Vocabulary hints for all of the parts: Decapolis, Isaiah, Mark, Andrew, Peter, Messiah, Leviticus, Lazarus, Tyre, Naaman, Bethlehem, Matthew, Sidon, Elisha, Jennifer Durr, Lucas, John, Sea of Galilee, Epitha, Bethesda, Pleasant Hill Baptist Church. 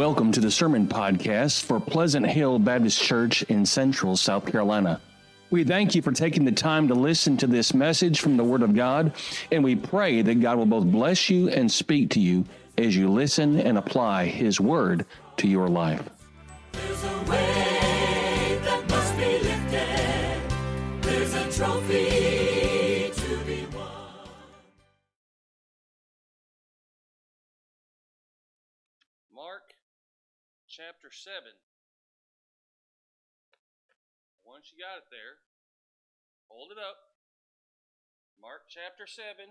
Welcome to the Sermon Podcast for Pleasant Hill Baptist Church in Central South Carolina. We thank you for taking the time to listen to this message from the Word of God, and we pray that God will both bless you and speak to you as you listen and apply His Word to your life. There's a weight that must be lifted. There's a trophy to be won. Mark chapter 7. Once you got it there, hold it up. Mark chapter 7. I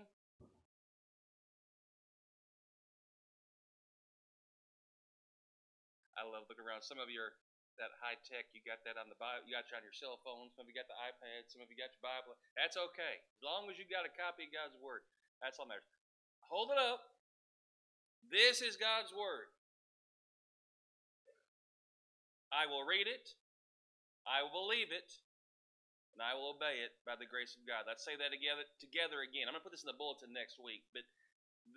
love looking around. Some of you are that high tech. You got that on the Bible. You got it on your cell phone. Some of you got the iPad. Some of you got your Bible. That's okay. As long as you got a copy of God's Word, that's all that matters. Hold it up. This is God's Word. I will read it, I will believe it, and I will obey it by the grace of God. Let's say that together again. I'm going to put this in the bulletin next week, but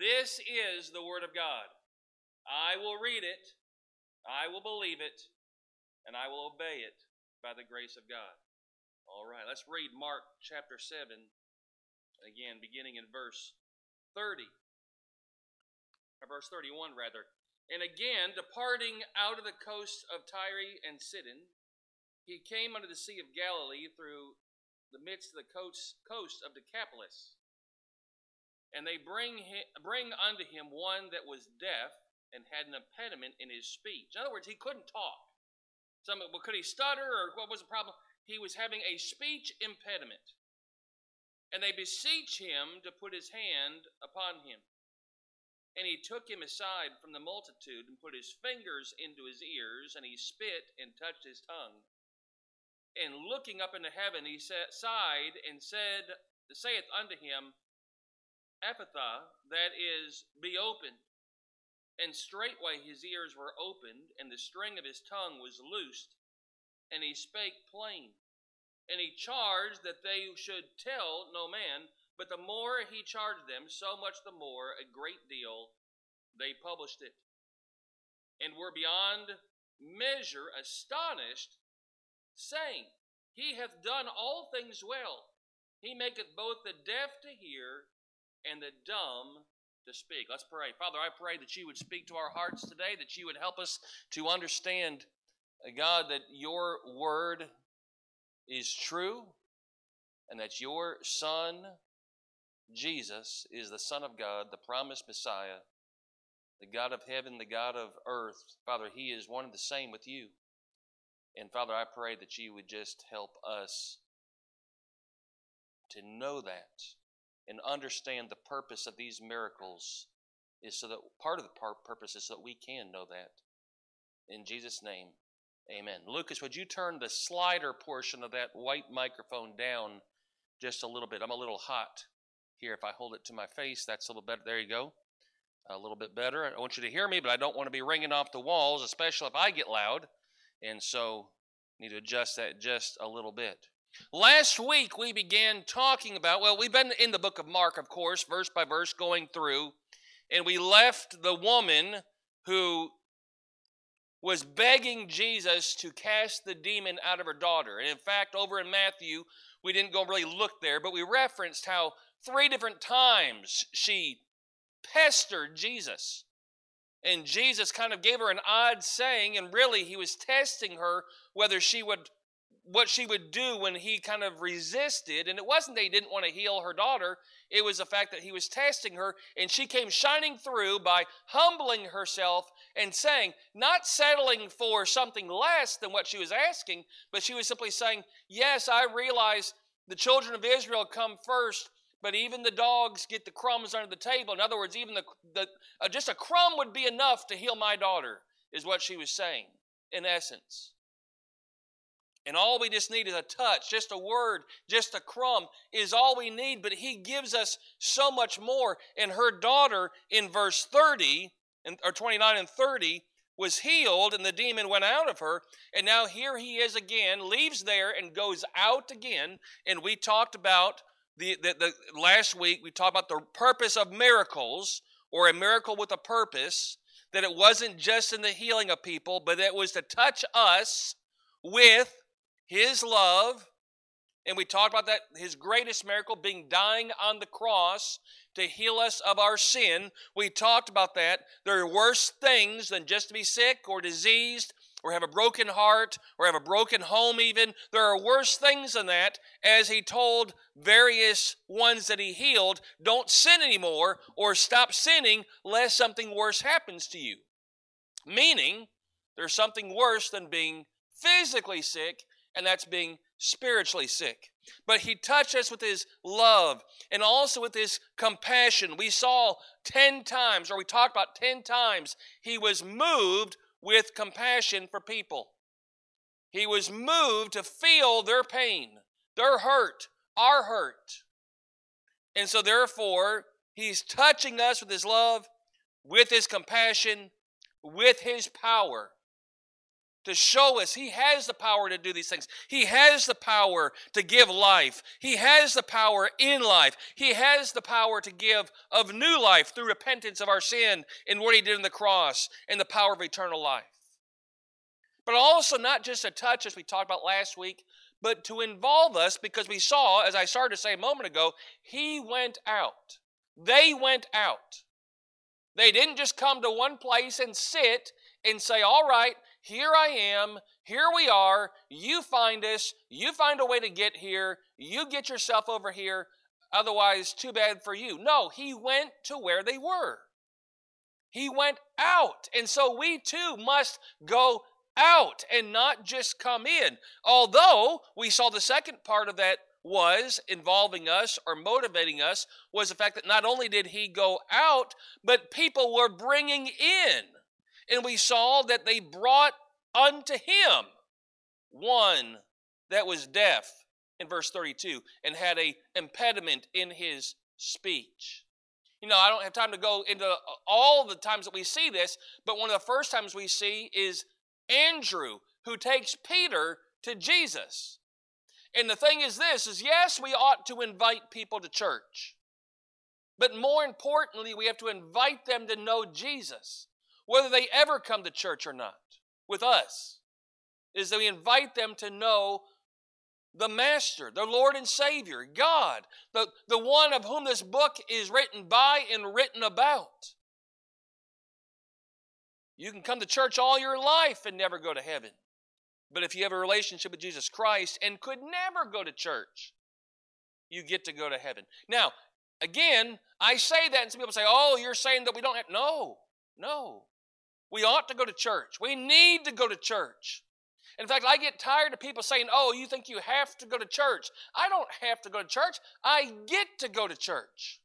this is the Word of God. I will read it, I will believe it, and I will obey it by the grace of God. All right, let's read Mark chapter 7, again, beginning in verse 30, or verse 31 rather. And again, departing out of the coast of Tyre and Sidon, he came unto the Sea of Galilee through the midst of the coast of Decapolis. And they bring unto him one that was deaf and had an impediment in his speech. In other words, he couldn't talk. Could he stutter, or what was the problem? He was having a speech impediment. And they beseech him to put his hand upon him. And he took him aside from the multitude and put his fingers into his ears, and he spit and touched his tongue. And looking up into heaven, he sighed and saith unto him, Epitha, that is, be opened. And straightway his ears were opened, and the string of his tongue was loosed, and he spake plain. And he charged that they should tell no man. But the more he charged them, so much the more, a great deal, they published it, and were beyond measure astonished, saying, He hath done all things well. He maketh both the deaf to hear and the dumb to speak. Let's pray. Father, I pray that you would speak to our hearts today, that you would help us to understand, God, that your word is true, and that your Son Jesus is the Son of God, the promised Messiah, the God of heaven, the God of earth. Father, He is one and the same with you. And Father, I pray that you would just help us to know that and understand the purpose of these miracles is so that part of the purpose is so that we can know that. In Jesus' name, amen. Lucas, would you turn the slider portion of that white microphone down just a little bit? I'm a little hot. Here, if I hold it to my face, that's a little better. There you go. A little bit better. I want you to hear me, but I don't want to be ringing off the walls, especially if I get loud. And so need to adjust that just a little bit. Last week, we began talking about, we've been in the book of Mark, of course, verse by verse going through. And we left the woman who was begging Jesus to cast the demon out of her daughter. And in fact, over in Matthew, we didn't go really look there, but we referenced how 3 different times she pestered Jesus. And Jesus kind of gave her an odd saying, and really he was testing her whether what she would do when he kind of resisted. And it wasn't that he didn't want to heal her daughter. It was the fact that he was testing her, and she came shining through by humbling herself and saying, not settling for something less than what she was asking, but she was simply saying, yes, I realize the children of Israel come first, but even the dogs get the crumbs under the table. In other words, even just a crumb would be enough to heal my daughter, is what she was saying, in essence. And all we just need is a touch, just a word, just a crumb is all we need, but he gives us so much more. And her daughter, in verse 30, or 29 and 30, was healed, and the demon went out of her. And now here he is again, leaves there and goes out again. And we talked about the last week we talked about the purpose of miracles, or a miracle with a purpose, that it wasn't just in the healing of people, but it was to touch us with his love. And we talked about that, his greatest miracle being dying on the cross to heal us of our sin. We talked about that. There are worse things than just to be sick or diseased or have a broken heart or have a broken home even. There are worse things than that, as he told various ones that he healed, don't sin anymore or stop sinning lest something worse happens to you. Meaning, there's something worse than being physically sick, and that's being spiritually sick. But he touched us with his love and also with his compassion. We saw 10 times, or we talked about 10 times, he was moved with compassion for people. He was moved to feel their pain, their hurt, our hurt. And so therefore, he's touching us with his love, with his compassion, with his power, to show us he has the power to do these things. He has the power to give life. He has the power in life. He has the power to give of new life through repentance of our sin and what he did on the cross and the power of eternal life. But also not just to touch us, we talked about last week, but to involve us, because we saw, as I started to say a moment ago, he went out. They went out. They didn't just come to one place and sit and say, all right, here I am, here we are, you find us, you find a way to get here, you get yourself over here, otherwise too bad for you. No, he went to where they were. He went out, and so we too must go out and not just come in. Although we saw the second part of that was involving us or motivating us was the fact that not only did he go out, but people were bringing in. And we saw that they brought unto him one that was deaf, in verse 32, and had an impediment in his speech. You know, I don't have time to go into all the times that we see this, but one of the first times we see is Andrew, who takes Peter to Jesus. And the thing is this, is yes, we ought to invite people to church. But more importantly, we have to invite them to know Jesus, whether they ever come to church or not, with us, is that we invite them to know the Master, the Lord and Savior, God, the one of whom this book is written by and written about. You can come to church all your life and never go to heaven. But if you have a relationship with Jesus Christ and could never go to church, you get to go to heaven. Now, again, I say that and some people say, oh, you're saying that we don't have... No. We ought to go to church. We need to go to church. In fact, I get tired of people saying, oh, you think you have to go to church. I don't have to go to church. I get to go to church.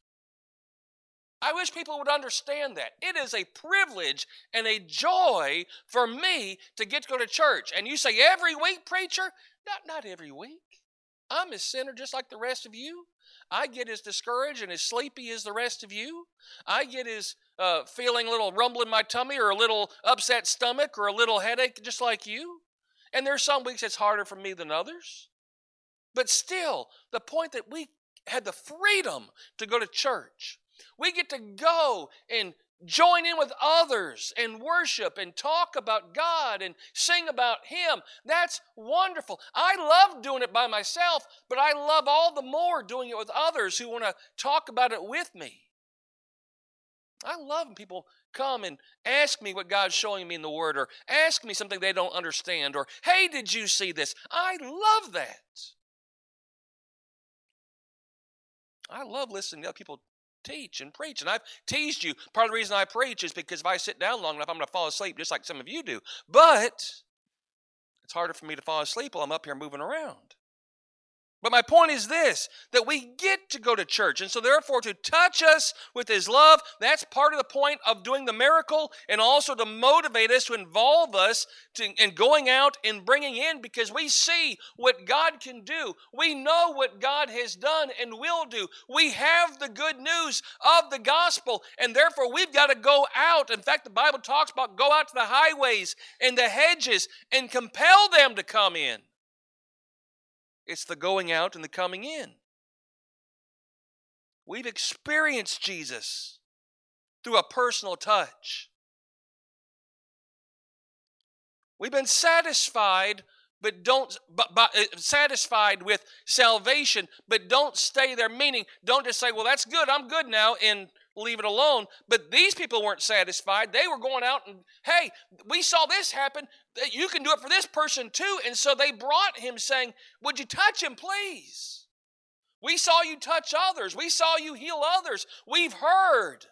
I wish people would understand that. It is a privilege and a joy for me to get to go to church. And you say, every week, preacher? Not every week. I'm a sinner just like the rest of you. I get as discouraged and as sleepy as the rest of you. I get as feeling a little rumble in my tummy or a little upset stomach or a little headache just like you. And there's some weeks it's harder for me than others. But still, the point that we had the freedom to go to church. We get to go and join in with others and worship and talk about God and sing about him. That's wonderful. I love doing it by myself, but I love all the more doing it with others who want to talk about it with me. I love when people come and ask me what God's showing me in the Word, or ask me something they don't understand, or, hey, did you see this? I love that. I love listening to other people teach and preach, and I've teased you. Part of the reason I preach is because if I sit down long enough, I'm going to fall asleep just like some of you do. But it's harder for me to fall asleep while I'm up here moving around. But my point is this, that we get to go to church, and so therefore to touch us with his love, that's part of the point of doing the miracle, and also to motivate us, to involve us in going out and bringing in, because we see what God can do. We know what God has done and will do. We have the good news of the gospel, and therefore we've got to go out. In fact, the Bible talks about go out to the highways and the hedges and compel them to come in. It's the going out and the coming in. We've experienced Jesus through a personal touch. We've been satisfied, satisfied with salvation, but don't stay there. Meaning, don't just say, well, that's good, I'm good now, and leave it alone. But these people weren't satisfied. They were going out and, hey, we saw this happen. You can do it for this person too. And so they brought him saying, would you touch him, please? We saw you touch others. We saw you heal others. We've heard.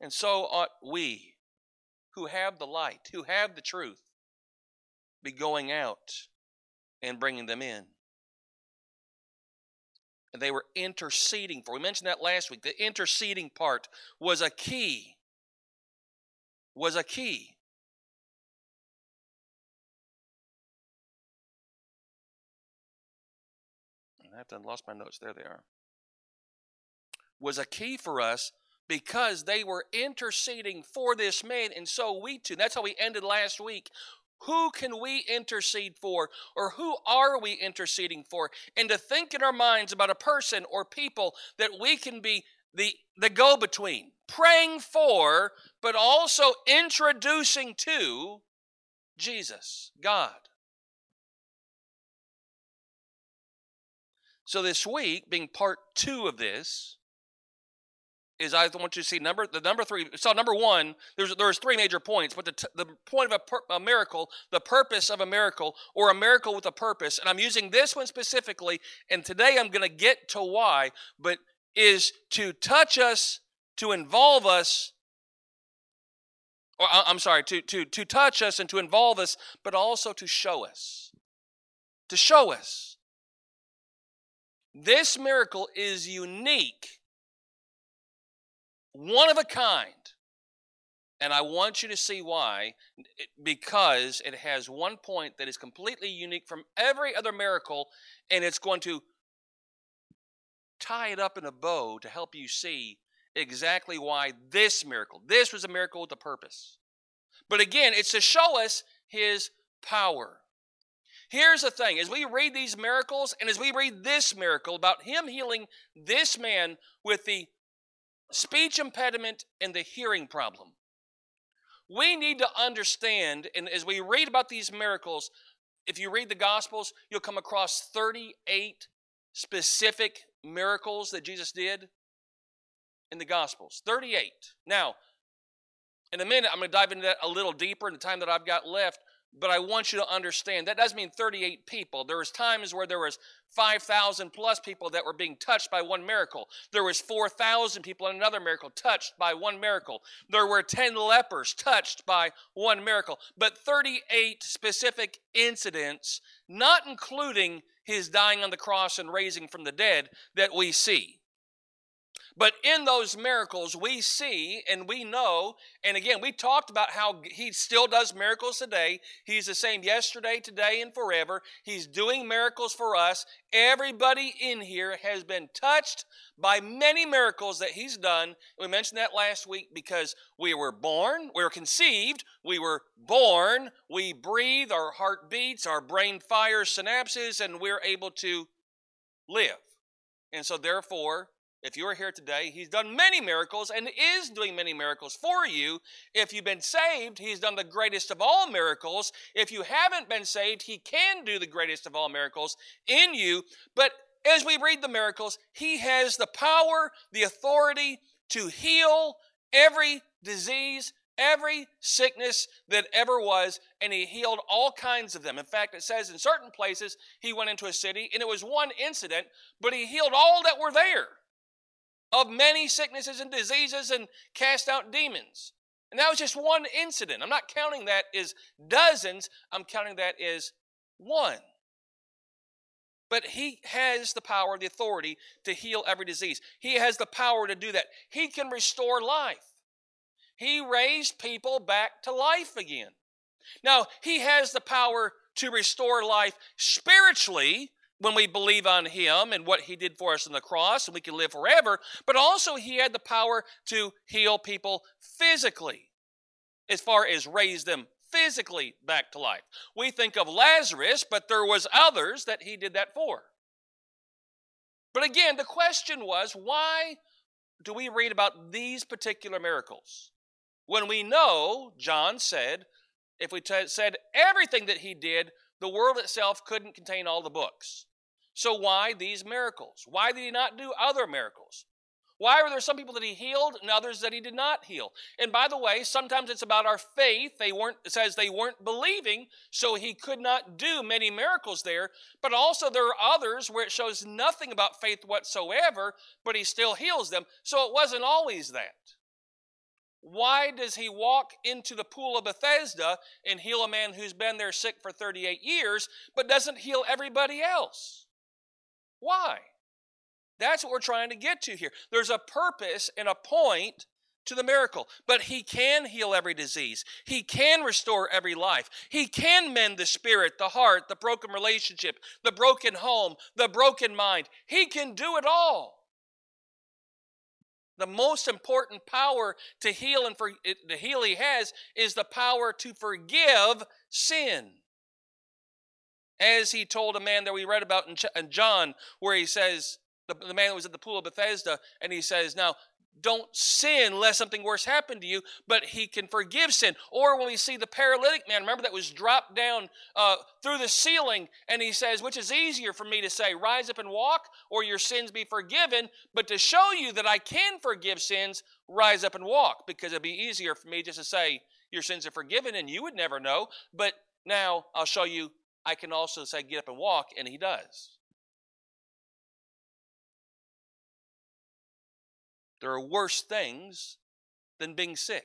And so ought we, who have the light, who have the truth, be going out and bringing them in. And they were interceding for. We mentioned that last week. The interceding part was a key. Was a key. I lost my notes. There they are. Was a key for us because they were interceding for this man, and so we too. That's how we ended last week. Who can we intercede for, or who are we interceding for? And to think in our minds about a person or people that we can be the go-between, praying for, but also introducing to Jesus, God. So this week, being part two of this, is I want you to see number three. So number one, there's three major points, but the point of a miracle, the purpose of a miracle, or a miracle with a purpose, and I'm using this one specifically, and today I'm going to get to why, but is to touch us, to involve us, or I'm sorry, to touch us and to involve us, but also to show us. To show us. This miracle is unique, one of a kind, and I want you to see why, because it has one point that is completely unique from every other miracle, and it's going to tie it up in a bow to help you see exactly why this miracle, this was a miracle with a purpose. But again, it's to show us His power. Here's the thing, as we read these miracles and as we read this miracle about him healing this man with the speech impediment and the hearing problem, we need to understand, and as we read about these miracles, if you read the Gospels, you'll come across 38 specific miracles that Jesus did in the Gospels. 38. Now, in a minute, I'm going to dive into that a little deeper in the time that I've got left. But I want you to understand, that doesn't mean 38 people. There was times where there was 5,000 plus people that were being touched by one miracle. There was 4,000 people in another miracle touched by one miracle. There were 10 lepers touched by one miracle. But 38 specific incidents, not including his dying on the cross and raising from the dead, that we see. But in those miracles, we see and we know, and again, we talked about how he still does miracles today. He's the same yesterday, today, and forever. He's doing miracles for us. Everybody in here has been touched by many miracles that he's done. We mentioned that last week because we were born, we were conceived, we were born, we breathe, our heart beats, our brain fires synapses, and we're able to live. And so therefore, if you're here today, he's done many miracles and is doing many miracles for you. If you've been saved, he's done the greatest of all miracles. If you haven't been saved, he can do the greatest of all miracles in you. But as we read the miracles, he has the power, the authority to heal every disease, every sickness that ever was, and he healed all kinds of them. In fact, it says in certain places, he went into a city, and it was one incident, but he healed all that were there, of many sicknesses and diseases, and cast out demons. And that was just one incident. I'm not counting that as dozens. I'm counting that as one. But he has the power, the authority to heal every disease. He has the power to do that. He can restore life. He raised people back to life again. Now, he has the power to restore life spiritually, when we believe on him and what he did for us on the cross, and we can live forever, but also he had the power to heal people physically, as far as raise them physically back to life. We think of Lazarus, but there was others that he did that for. But again, the question was, why do we read about these particular miracles? When we know, John said, if we said everything that he did, the world itself couldn't contain all the books. So why these miracles? Why did he not do other miracles? Why were there some people that he healed and others that he did not heal? And by the way, sometimes it's about our faith. It says they weren't believing, so he could not do many miracles there. But also there are others where it shows nothing about faith whatsoever, but he still heals them. So it wasn't always that. Why does he walk into the pool of Bethesda and heal a man who's been there sick for 38 years, but doesn't heal everybody else? Why? That's what we're trying to get to here. There's a purpose and a point to the miracle. But he can heal every disease. He can restore every life. He can mend the spirit, the heart, the broken relationship, the broken home, the broken mind. He can do it all. The most important power to heal and to heal he has is the power to forgive sin. As he told a man that we read about in John, where he says, the man that was at the pool of Bethesda, and he says, now, don't sin lest something worse happen to you, but he can forgive sin. Or when we see the paralytic man, remember that was dropped down through the ceiling, and he says, which is easier for me to say, rise up and walk, or your sins be forgiven, but to show you that I can forgive sins, rise up and walk, because it'd be easier for me just to say, your sins are forgiven, and you would never know, but now I'll show you, I can also say, get up and walk, and he does. There are worse things than being sick.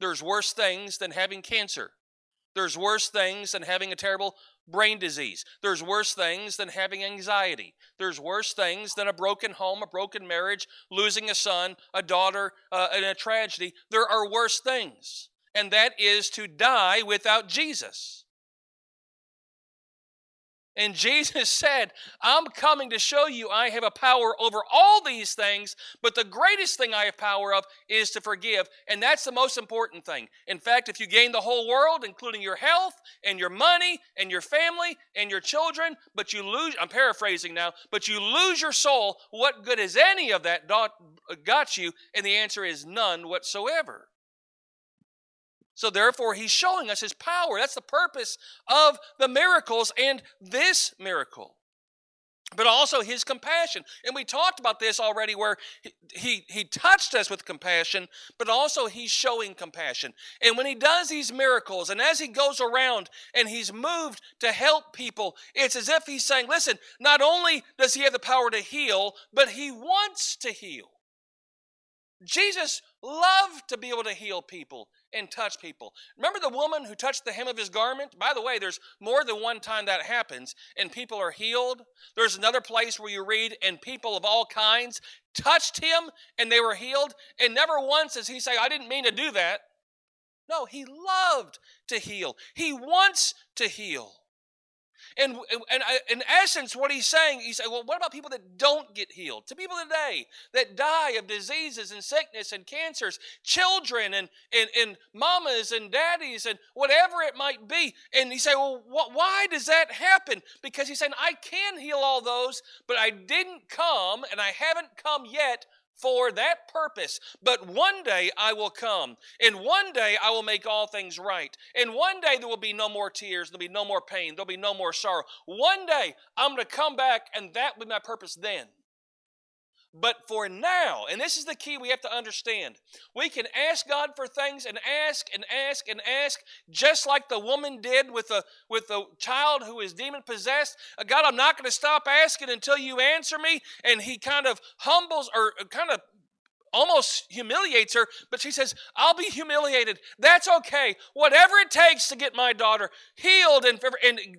There's worse things than having cancer. There's worse things than having a terrible brain disease. There's worse things than having anxiety. There's worse things than a broken home, a broken marriage, losing a son, a daughter, in a tragedy. There are worse things, and that is to die without Jesus. And Jesus said, I'm coming to show you I have a power over all these things, but the greatest thing I have power of is to forgive, and that's the most important thing. In fact, if you gain the whole world, including your health and your money and your family and your children, but you lose, I'm paraphrasing now, but you lose your soul, what good has any of that got you? And the answer is none whatsoever. So therefore, he's showing us his power. That's the purpose of the miracles and this miracle. But also his compassion. And we talked about this already where he touched us with compassion, but also he's showing compassion. And when he does these miracles, and as he goes around and he's moved to help people, it's as if he's saying, listen, not only does he have the power to heal, but he wants to heal. Jesus loved to be able to heal people and touch people. Remember the woman who touched the hem of his garment? By the way, there's more than one time that happens, and people are healed. There's another place where you read, and people of all kinds touched him, and they were healed. And never once does he say, I didn't mean to do that. No, he loved to heal. He wants to heal. And in essence, what he's saying, he's saying, well, what about people that don't get healed? To people today that die of diseases and sickness and cancers, children and mamas and daddies and whatever it might be. And you say, well, why does that happen? Because he's saying, I can heal all those, but I didn't come and I haven't come yet for that purpose, but one day I will come, and one day I will make all things right, and one day there will be no more tears, there'll be no more pain, there'll be no more sorrow. One day I'm going to come back, and that will be my purpose then. But for now, and this is the key we have to understand, we can ask God for things and ask and ask and ask, just like the woman did with the child who is demon-possessed. God, I'm not going to stop asking until you answer me. And he kind of humbles or kind of almost humiliates her, but she says, I'll be humiliated. That's okay. Whatever it takes to get my daughter healed and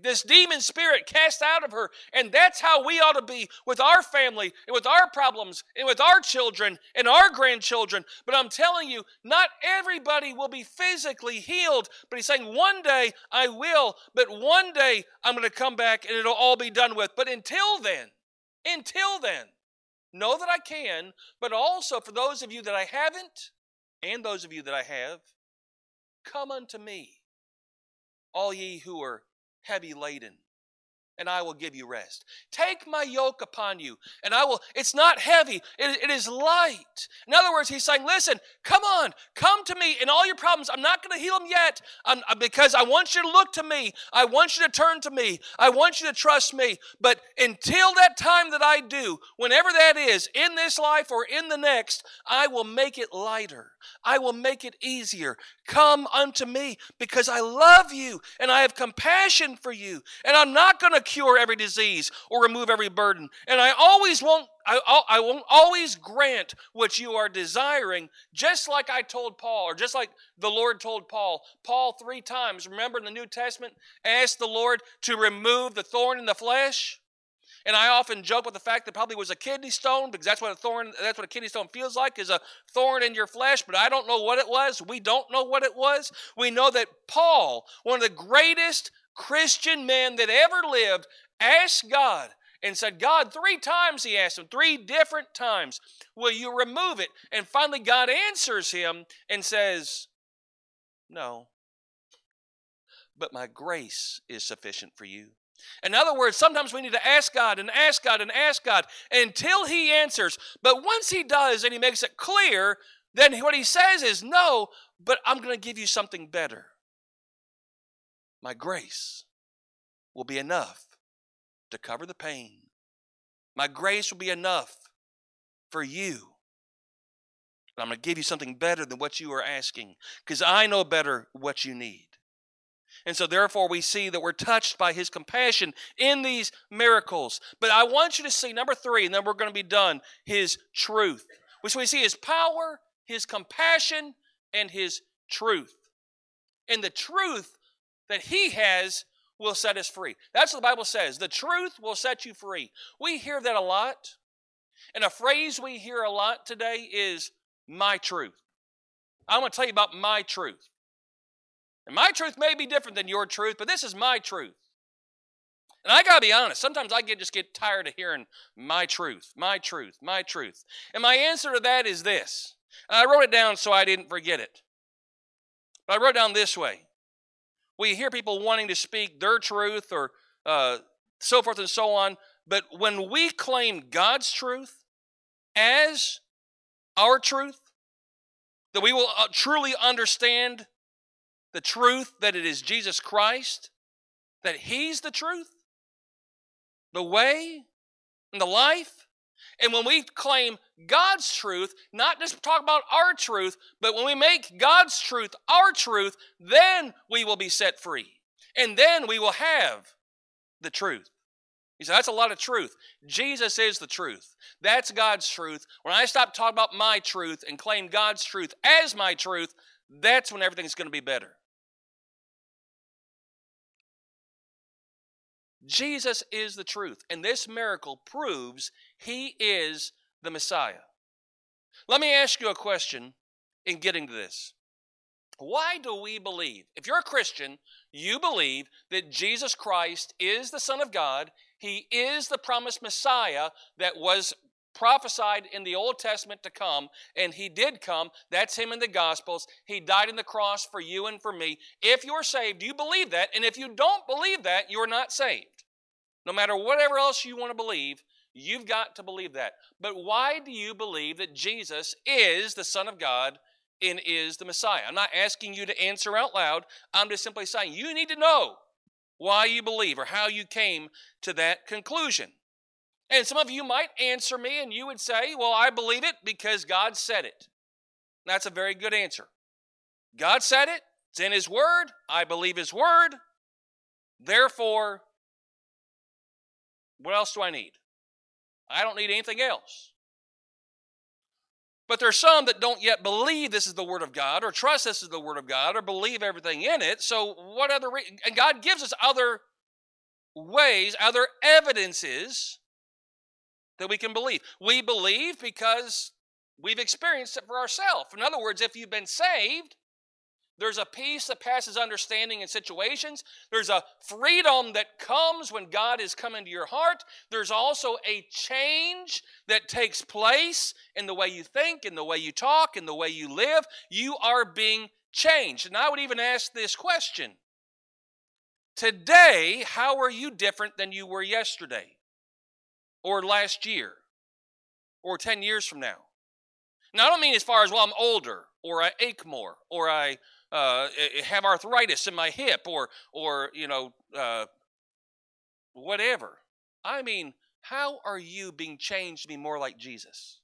this demon spirit cast out of her. And that's how we ought to be with our family and with our problems and with our children and our grandchildren. But I'm telling you, not everybody will be physically healed, but he's saying one day I will, but one day I'm going to come back and it'll all be done with. But until then, know that I can, but also for those of you that I haven't, and those of you that I have, come unto me, all ye who are heavy laden, and I will give you rest. Take my yoke upon you, and I will, it's not heavy, it is light. In other words, he's saying, listen, come on, come to me in all your problems. I'm not going to heal them yet because I want you to look to me. I want you to turn to me. I want you to trust me. But until that time that I do, whenever that is, in this life or in the next, I will make it lighter. I will make it easier. Come unto me because I love you and I have compassion for you. And I'm not going to cure every disease or remove every burden. And I won't always grant what you are desiring, just like I told Paul, or just like the Lord told Paul. Paul 3 times, remember in the New Testament, asked the Lord to remove the thorn in the flesh. And I often joke with the fact that probably was a kidney stone, because that's what a kidney stone feels like, is a thorn in your flesh, but I don't know what it was. We don't know what it was. We know that Paul, one of the greatest Christian men that ever lived, asked God and said, God, 3 times he asked him, 3 different times, will you remove it? And finally God answers him and says, no, but my grace is sufficient for you. In other words, sometimes we need to ask God and ask God and ask God until he answers. But once he does and he makes it clear, then what he says is, no, but I'm going to give you something better. My grace will be enough to cover the pain. My grace will be enough for you. And I'm going to give you something better than what you are asking, because I know better what you need. And so therefore we see that we're touched by his compassion in these miracles. But I want you to see, number 3, and then we're going to be done, his truth. Which we see his power, his compassion, and his truth. And the truth that he has will set us free. That's what the Bible says. The truth will set you free. We hear that a lot. And a phrase we hear a lot today is, my truth. I'm going to tell you about my truth. And my truth may be different than your truth, but this is my truth. And I got to be honest, sometimes I just get tired of hearing my truth, my truth, my truth. And my answer to that is this. And I wrote it down so I didn't forget it. But I wrote it down this way. We hear people wanting to speak their truth or so forth and so on. But when we claim God's truth as our truth, that we will truly understand the truth that it is Jesus Christ, that he's the truth, the way, and the life. And when we claim God's truth, not just talk about our truth, but when we make God's truth our truth, then we will be set free. And then we will have the truth. You say, that's a lot of truth. Jesus is the truth. That's God's truth. When I stop talking about my truth and claim God's truth as my truth, that's when everything's going to be better. Jesus is the truth, and this miracle proves he is the Messiah. Let me ask you a question in getting to this. Why do we believe? If you're a Christian, you believe that Jesus Christ is the Son of God. He is the promised Messiah that was prophesied in the Old Testament to come, and he did come. That's him in the Gospels. He died on the cross for you and for me. If you're saved, you believe that, and if you don't believe that, you're not saved. No matter whatever else you want to believe, you've got to believe that. But why do you believe that Jesus is the Son of God and is the Messiah? I'm not asking you to answer out loud. I'm just simply saying you need to know why you believe or how you came to that conclusion. And some of you might answer me and you would say, well, I believe it because God said it. And that's a very good answer. God said it. It's in his word. I believe his word. Therefore, what else do I need? I don't need anything else. But there are some that don't yet believe this is the word of God or trust this is the word of God or believe everything in it. So what other and God gives us other ways, other evidences that we can believe. We believe because we've experienced it for ourselves. In other words, if you've been saved, there's a peace that passes understanding in situations. There's a freedom that comes when God has come into your heart. There's also a change that takes place in the way you think, in the way you talk, in the way you live. You are being changed. And I would even ask this question. Today, how are you different than you were yesterday or last year or 10 years from now? Now, I don't mean as far as, well, I'm older or I ache more or I have arthritis in my hip or whatever. I mean, how are you being changed to be more like Jesus?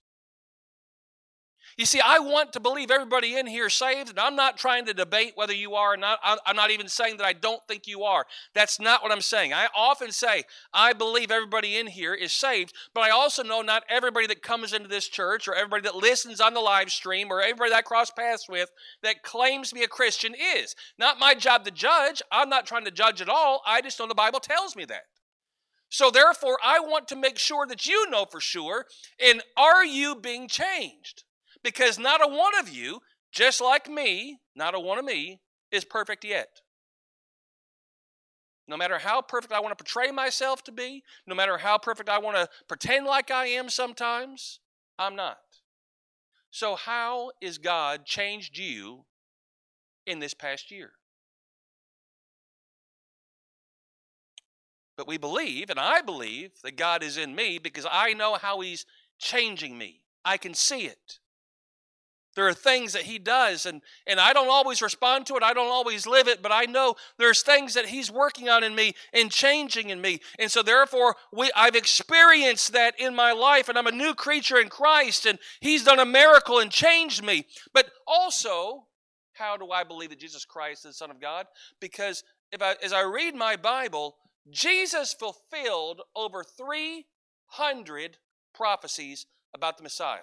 You see, I want to believe everybody in here saved, and I'm not trying to debate whether you are or not. I'm not even saying that I don't think you are. That's not what I'm saying. I often say, I believe everybody in here is saved, but I also know not everybody that comes into this church or everybody that listens on the live stream or everybody that I cross paths with that claims to be a Christian is. Not my job to judge. I'm not trying to judge at all. I just know the Bible tells me that. So therefore, I want to make sure that you know for sure, and are you being changed? Because not a one of you, just like me, not a one of me, is perfect yet. No matter how perfect I want to portray myself to be, no matter how perfect I want to pretend like I am sometimes, I'm not. So how has God changed you in this past year? But we believe, and I believe, that God is in me because I know how He's changing me. I can see it. There are things that He does, and I don't always respond to it. I don't always live it, but I know there's things that He's working on in me and changing in me. And so therefore, I've experienced that in my life, and I'm a new creature in Christ, and He's done a miracle and changed me. But also, how do I believe that Jesus Christ is the Son of God? Because as I read my Bible, Jesus fulfilled over 300 prophecies about the Messiah.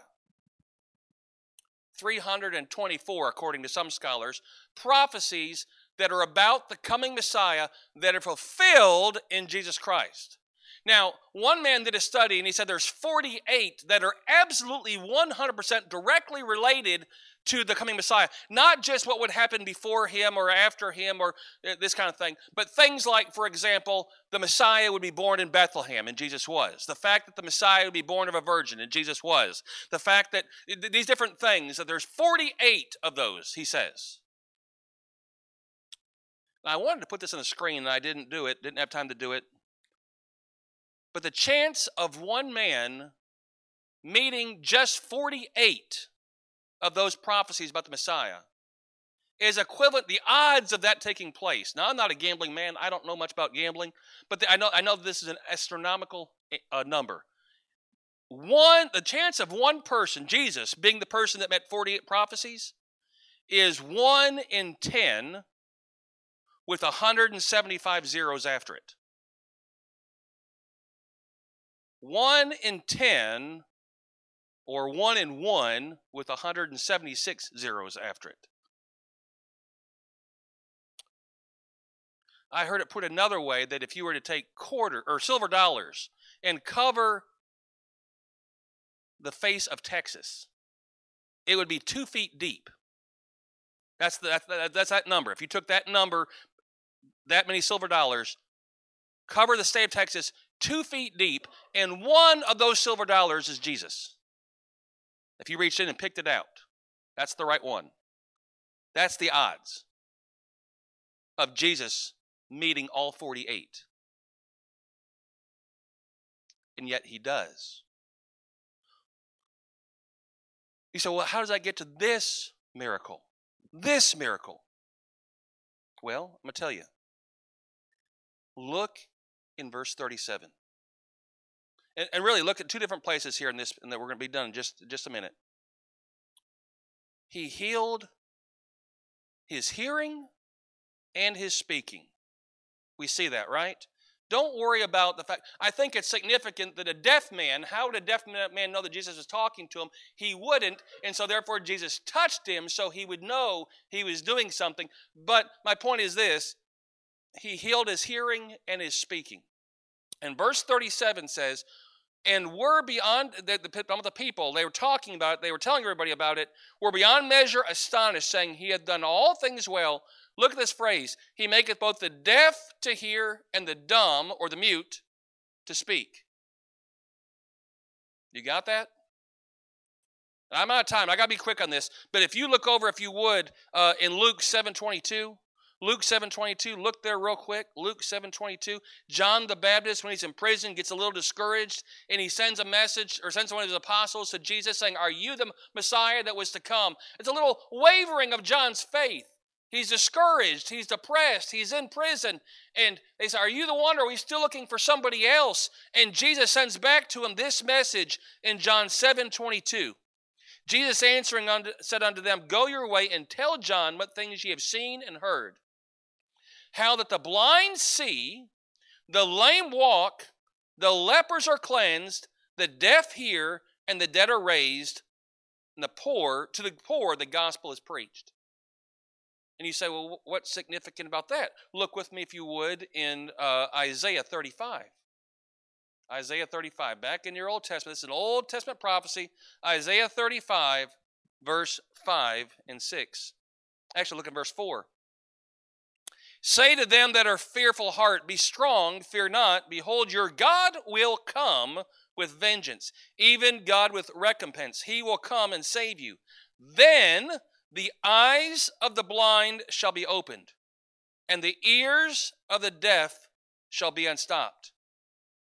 324, according to some scholars, prophecies that are about the coming Messiah that are fulfilled in Jesus Christ. Now, one man did a study, and he said there's 48 that are absolutely 100% directly related to the coming Messiah. Not just what would happen before him or after him or this kind of thing, but things like, for example, the Messiah would be born in Bethlehem, and Jesus was. The fact that the Messiah would be born of a virgin, and Jesus was. The fact that these different things, that there's 48 of those, he says. Now, I wanted to put this on the screen, and I didn't have time to do it. But the chance of one man meeting just 48 of those prophecies about the Messiah is equivalent, the odds of that taking place. Now, I'm not a gambling man. I don't know much about gambling, but I know this is an astronomical number. The chance of one person, Jesus, being the person that met 48 prophecies is 1 in 10 with 175 zeros after it. 1 in 10, or 1 in 1 with 176 zeros after it. I heard it put another way, that if you were to take quarter or silver dollars and cover the face of Texas, it would be 2 feet deep. That's that number. If you took that number, that many silver dollars, cover the state of Texas 2 feet deep, and 1 of those silver dollars is Jesus. If you reached in and picked it out, that's the right one. That's the odds of Jesus meeting all 48. And yet He does. You say, well, how does that get to this miracle? This miracle? Well, I'm going to tell you. Look in verse 37. And really look at two different places here in this, and that we're going to be done in just a minute. He healed his hearing and his speaking. We see that, right? Don't worry about the fact. I think it's significant that how would a deaf man know that Jesus was talking to him? He wouldn't, and so therefore Jesus touched him so he would know he was doing something. But my point is this. He healed his hearing and his speaking. And verse 37 says, and were beyond, the people, they were talking about it, they were telling everybody about it, were beyond measure astonished, saying, He hath done all things well. Look at this phrase. He maketh both the deaf to hear and the dumb, or the mute, to speak. You got that? I'm out of time. I got to be quick on this. But if you look over, if you would, in Luke 7:22, Luke 7:22, look there real quick. Luke 7:22, John the Baptist, when he's in prison, gets a little discouraged, and he sends a message, or sends one of his apostles to Jesus saying, are you the Messiah that was to come? It's a little wavering of John's faith. He's discouraged, he's depressed, he's in prison. And they say, are you the one, or are we still looking for somebody else? And Jesus sends back to him this message in John 7:22. Jesus answering said unto them, go your way and tell John what things ye have seen and heard. How that the blind see, the lame walk, the lepers are cleansed, the deaf hear, and the dead are raised, and to the poor the gospel is preached. And you say, well, what's significant about that? Look with me, if you would, in Isaiah 35. Isaiah 35, back in your Old Testament. This is an Old Testament prophecy. Isaiah 35, verse 5 and 6. Actually, look at verse 4. Say to them that are fearful heart, be strong, fear not. Behold, your God will come with vengeance, even God with recompense. He will come and save you. Then the eyes of the blind shall be opened, and the ears of the deaf shall be unstopped.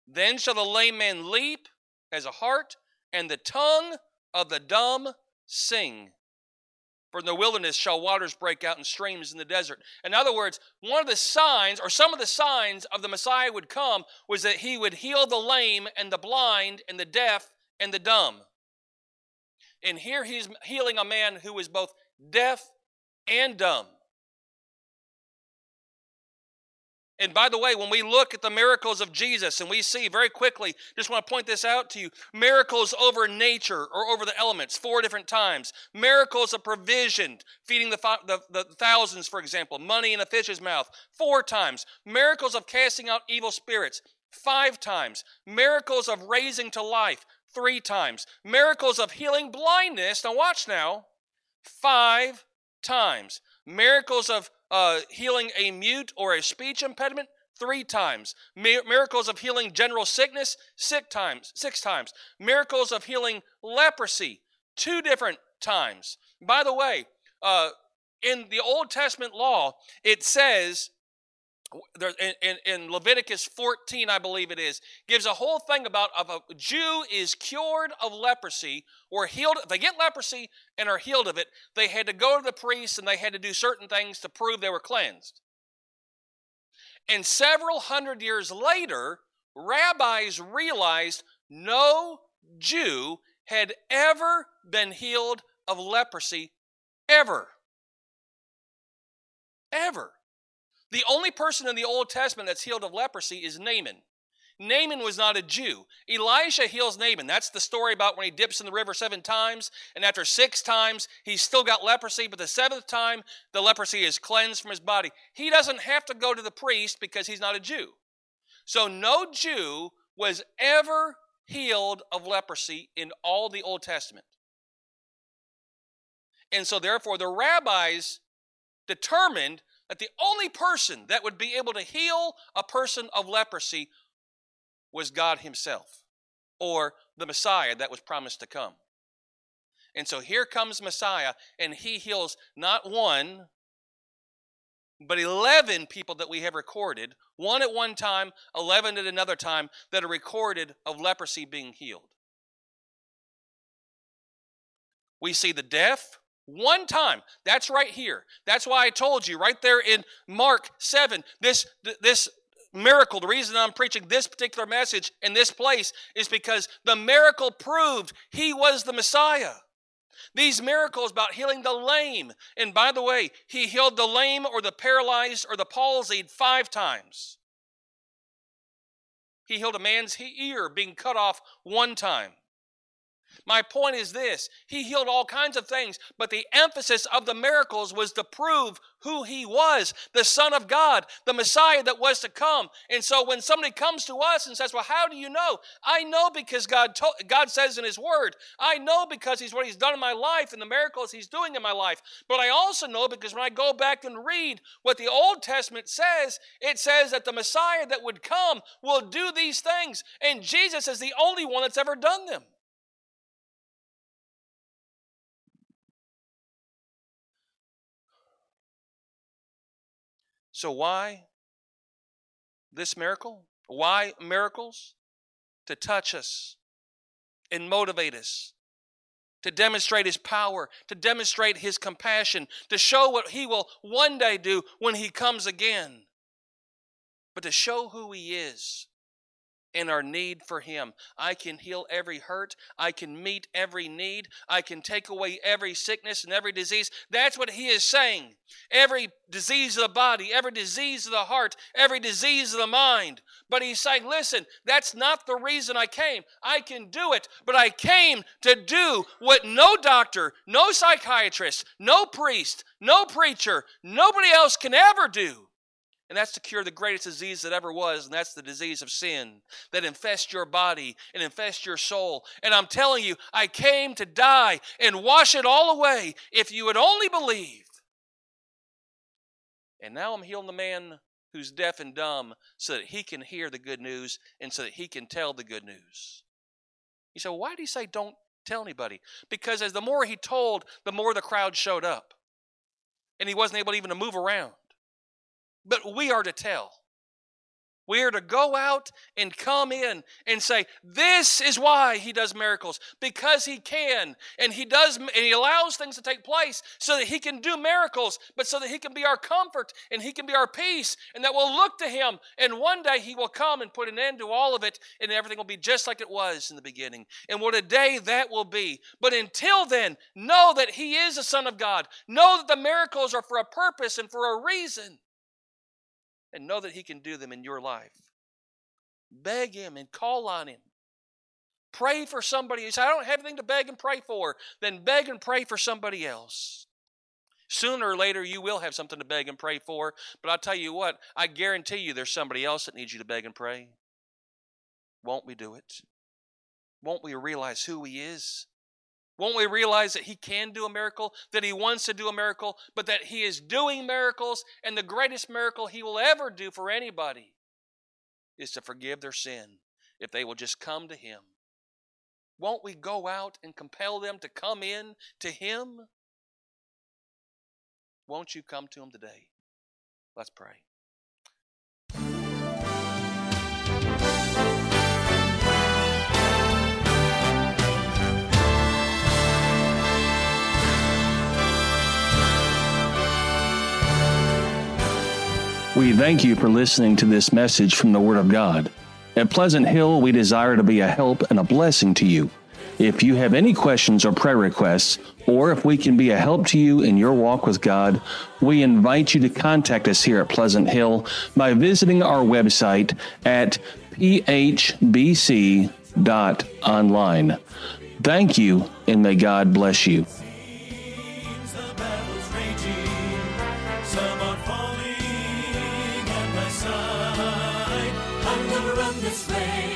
Then shall the lame man leap as a hart, and the tongue of the dumb sing. For in the wilderness shall waters break out and streams in the desert. In other words, one of the signs, or some of the signs of the Messiah would come, was that he would heal the lame and the blind and the deaf and the dumb. And here he's healing a man who was both deaf and dumb. And by the way, when we look at the miracles of Jesus, and we see very quickly, just want to point this out to you, miracles over nature or over the elements, 4 different times. Miracles of provision, feeding the thousands, for example, money in a fish's mouth, 4 times. Miracles of casting out evil spirits, 5 times. Miracles of raising to life, 3 times. Miracles of healing blindness, now watch now, 5 times. Miracles of healing a mute or a speech impediment, 3 times. Miracles of healing general sickness, 6 times. Miracles of healing leprosy, 2 different times. By the way, in the Old Testament law, it says, in Leviticus 14, I believe it is, gives a whole thing about if a Jew is cured of leprosy or healed. If they get leprosy and are healed of it, they had to go to the priest and they had to do certain things to prove they were cleansed. And several hundred years later, rabbis realized no Jew had ever been healed of leprosy, ever. Ever. The only person in the Old Testament that's healed of leprosy is Naaman. Naaman was not a Jew. Elisha heals Naaman. That's the story about when he dips in the river 7 times, and after 6 times, he's still got leprosy, but the 7th time, the leprosy is cleansed from his body. He doesn't have to go to the priest because he's not a Jew. So no Jew was ever healed of leprosy in all the Old Testament. And so therefore, the rabbis determined that the only person that would be able to heal a person of leprosy was God himself, or the Messiah that was promised to come. And so here comes Messiah, and he heals not 1, but 11 people that we have recorded, 1 at one time, 11 at another time, that are recorded of leprosy being healed. We see the deaf, 1 time. That's right here. That's why I told you right there in Mark 7, this miracle, the reason I'm preaching this particular message in this place is because the miracle proved he was the Messiah. These miracles about healing the lame. And by the way, he healed the lame or the paralyzed or the palsied 5 times. He healed a man's ear being cut off 1 time. My point is this, he healed all kinds of things, but the emphasis of the miracles was to prove who he was, the Son of God, the Messiah that was to come. And so when somebody comes to us and says, well, how do you know? I know because God says in his word. I know because he's what he's done in my life and the miracles he's doing in my life. But I also know because when I go back and read what the Old Testament says, it says that the Messiah that would come will do these things. And Jesus is the only one that's ever done them. So why this miracle? Why miracles? To touch us and motivate us, to demonstrate his power, to demonstrate his compassion, to show what he will one day do when he comes again, but to show who he is and our need for him. I can heal every hurt. I can meet every need. I can take away every sickness and every disease. That's what he is saying. Every disease of the body, every disease of the heart, every disease of the mind. But he's saying, listen, that's not the reason I came. I can do it, but I came to do what no doctor, no psychiatrist, no priest, no preacher, nobody else can ever do. And that's to cure the greatest disease that ever was, and that's the disease of sin that infests your body and infests your soul. And I'm telling you, I came to die and wash it all away if you would only believe. And now I'm healing the man who's deaf and dumb so that he can hear the good news and so that he can tell the good news. You say, well, why did he say don't tell anybody? Because as the more he told, the more the crowd showed up. And he wasn't able even to move around. But we are to tell. We are to go out and come in and say, this is why he does miracles, because he can. And he does, and he allows things to take place so that he can do miracles, but so that he can be our comfort and he can be our peace, and that we'll look to him. And one day he will come and put an end to all of it, and everything will be just like it was in the beginning. And what a day that will be. But until then, know that he is the Son of God. Know that the miracles are for a purpose and for a reason. And know that he can do them in your life. Beg him and call on him. Pray for somebody. You say, I don't have anything to beg and pray for. Then beg and pray for somebody else. Sooner or later, you will have something to beg and pray for. But I'll tell you what, I guarantee you there's somebody else that needs you to beg and pray. Won't we do it? Won't we realize who he is? Won't we realize that he can do a miracle, that he wants to do a miracle, but that he is doing miracles, and the greatest miracle he will ever do for anybody is to forgive their sin if they will just come to him. Won't we go out and compel them to come in to him? Won't you come to him today? Let's pray. We thank you for listening to this message from the Word of God. At Pleasant Hill, we desire to be a help and a blessing to you. If you have any questions or prayer requests, or if we can be a help to you in your walk with God, we invite you to contact us here at Pleasant Hill by visiting our website at phbc.online. Thank you, and may God bless you. This way.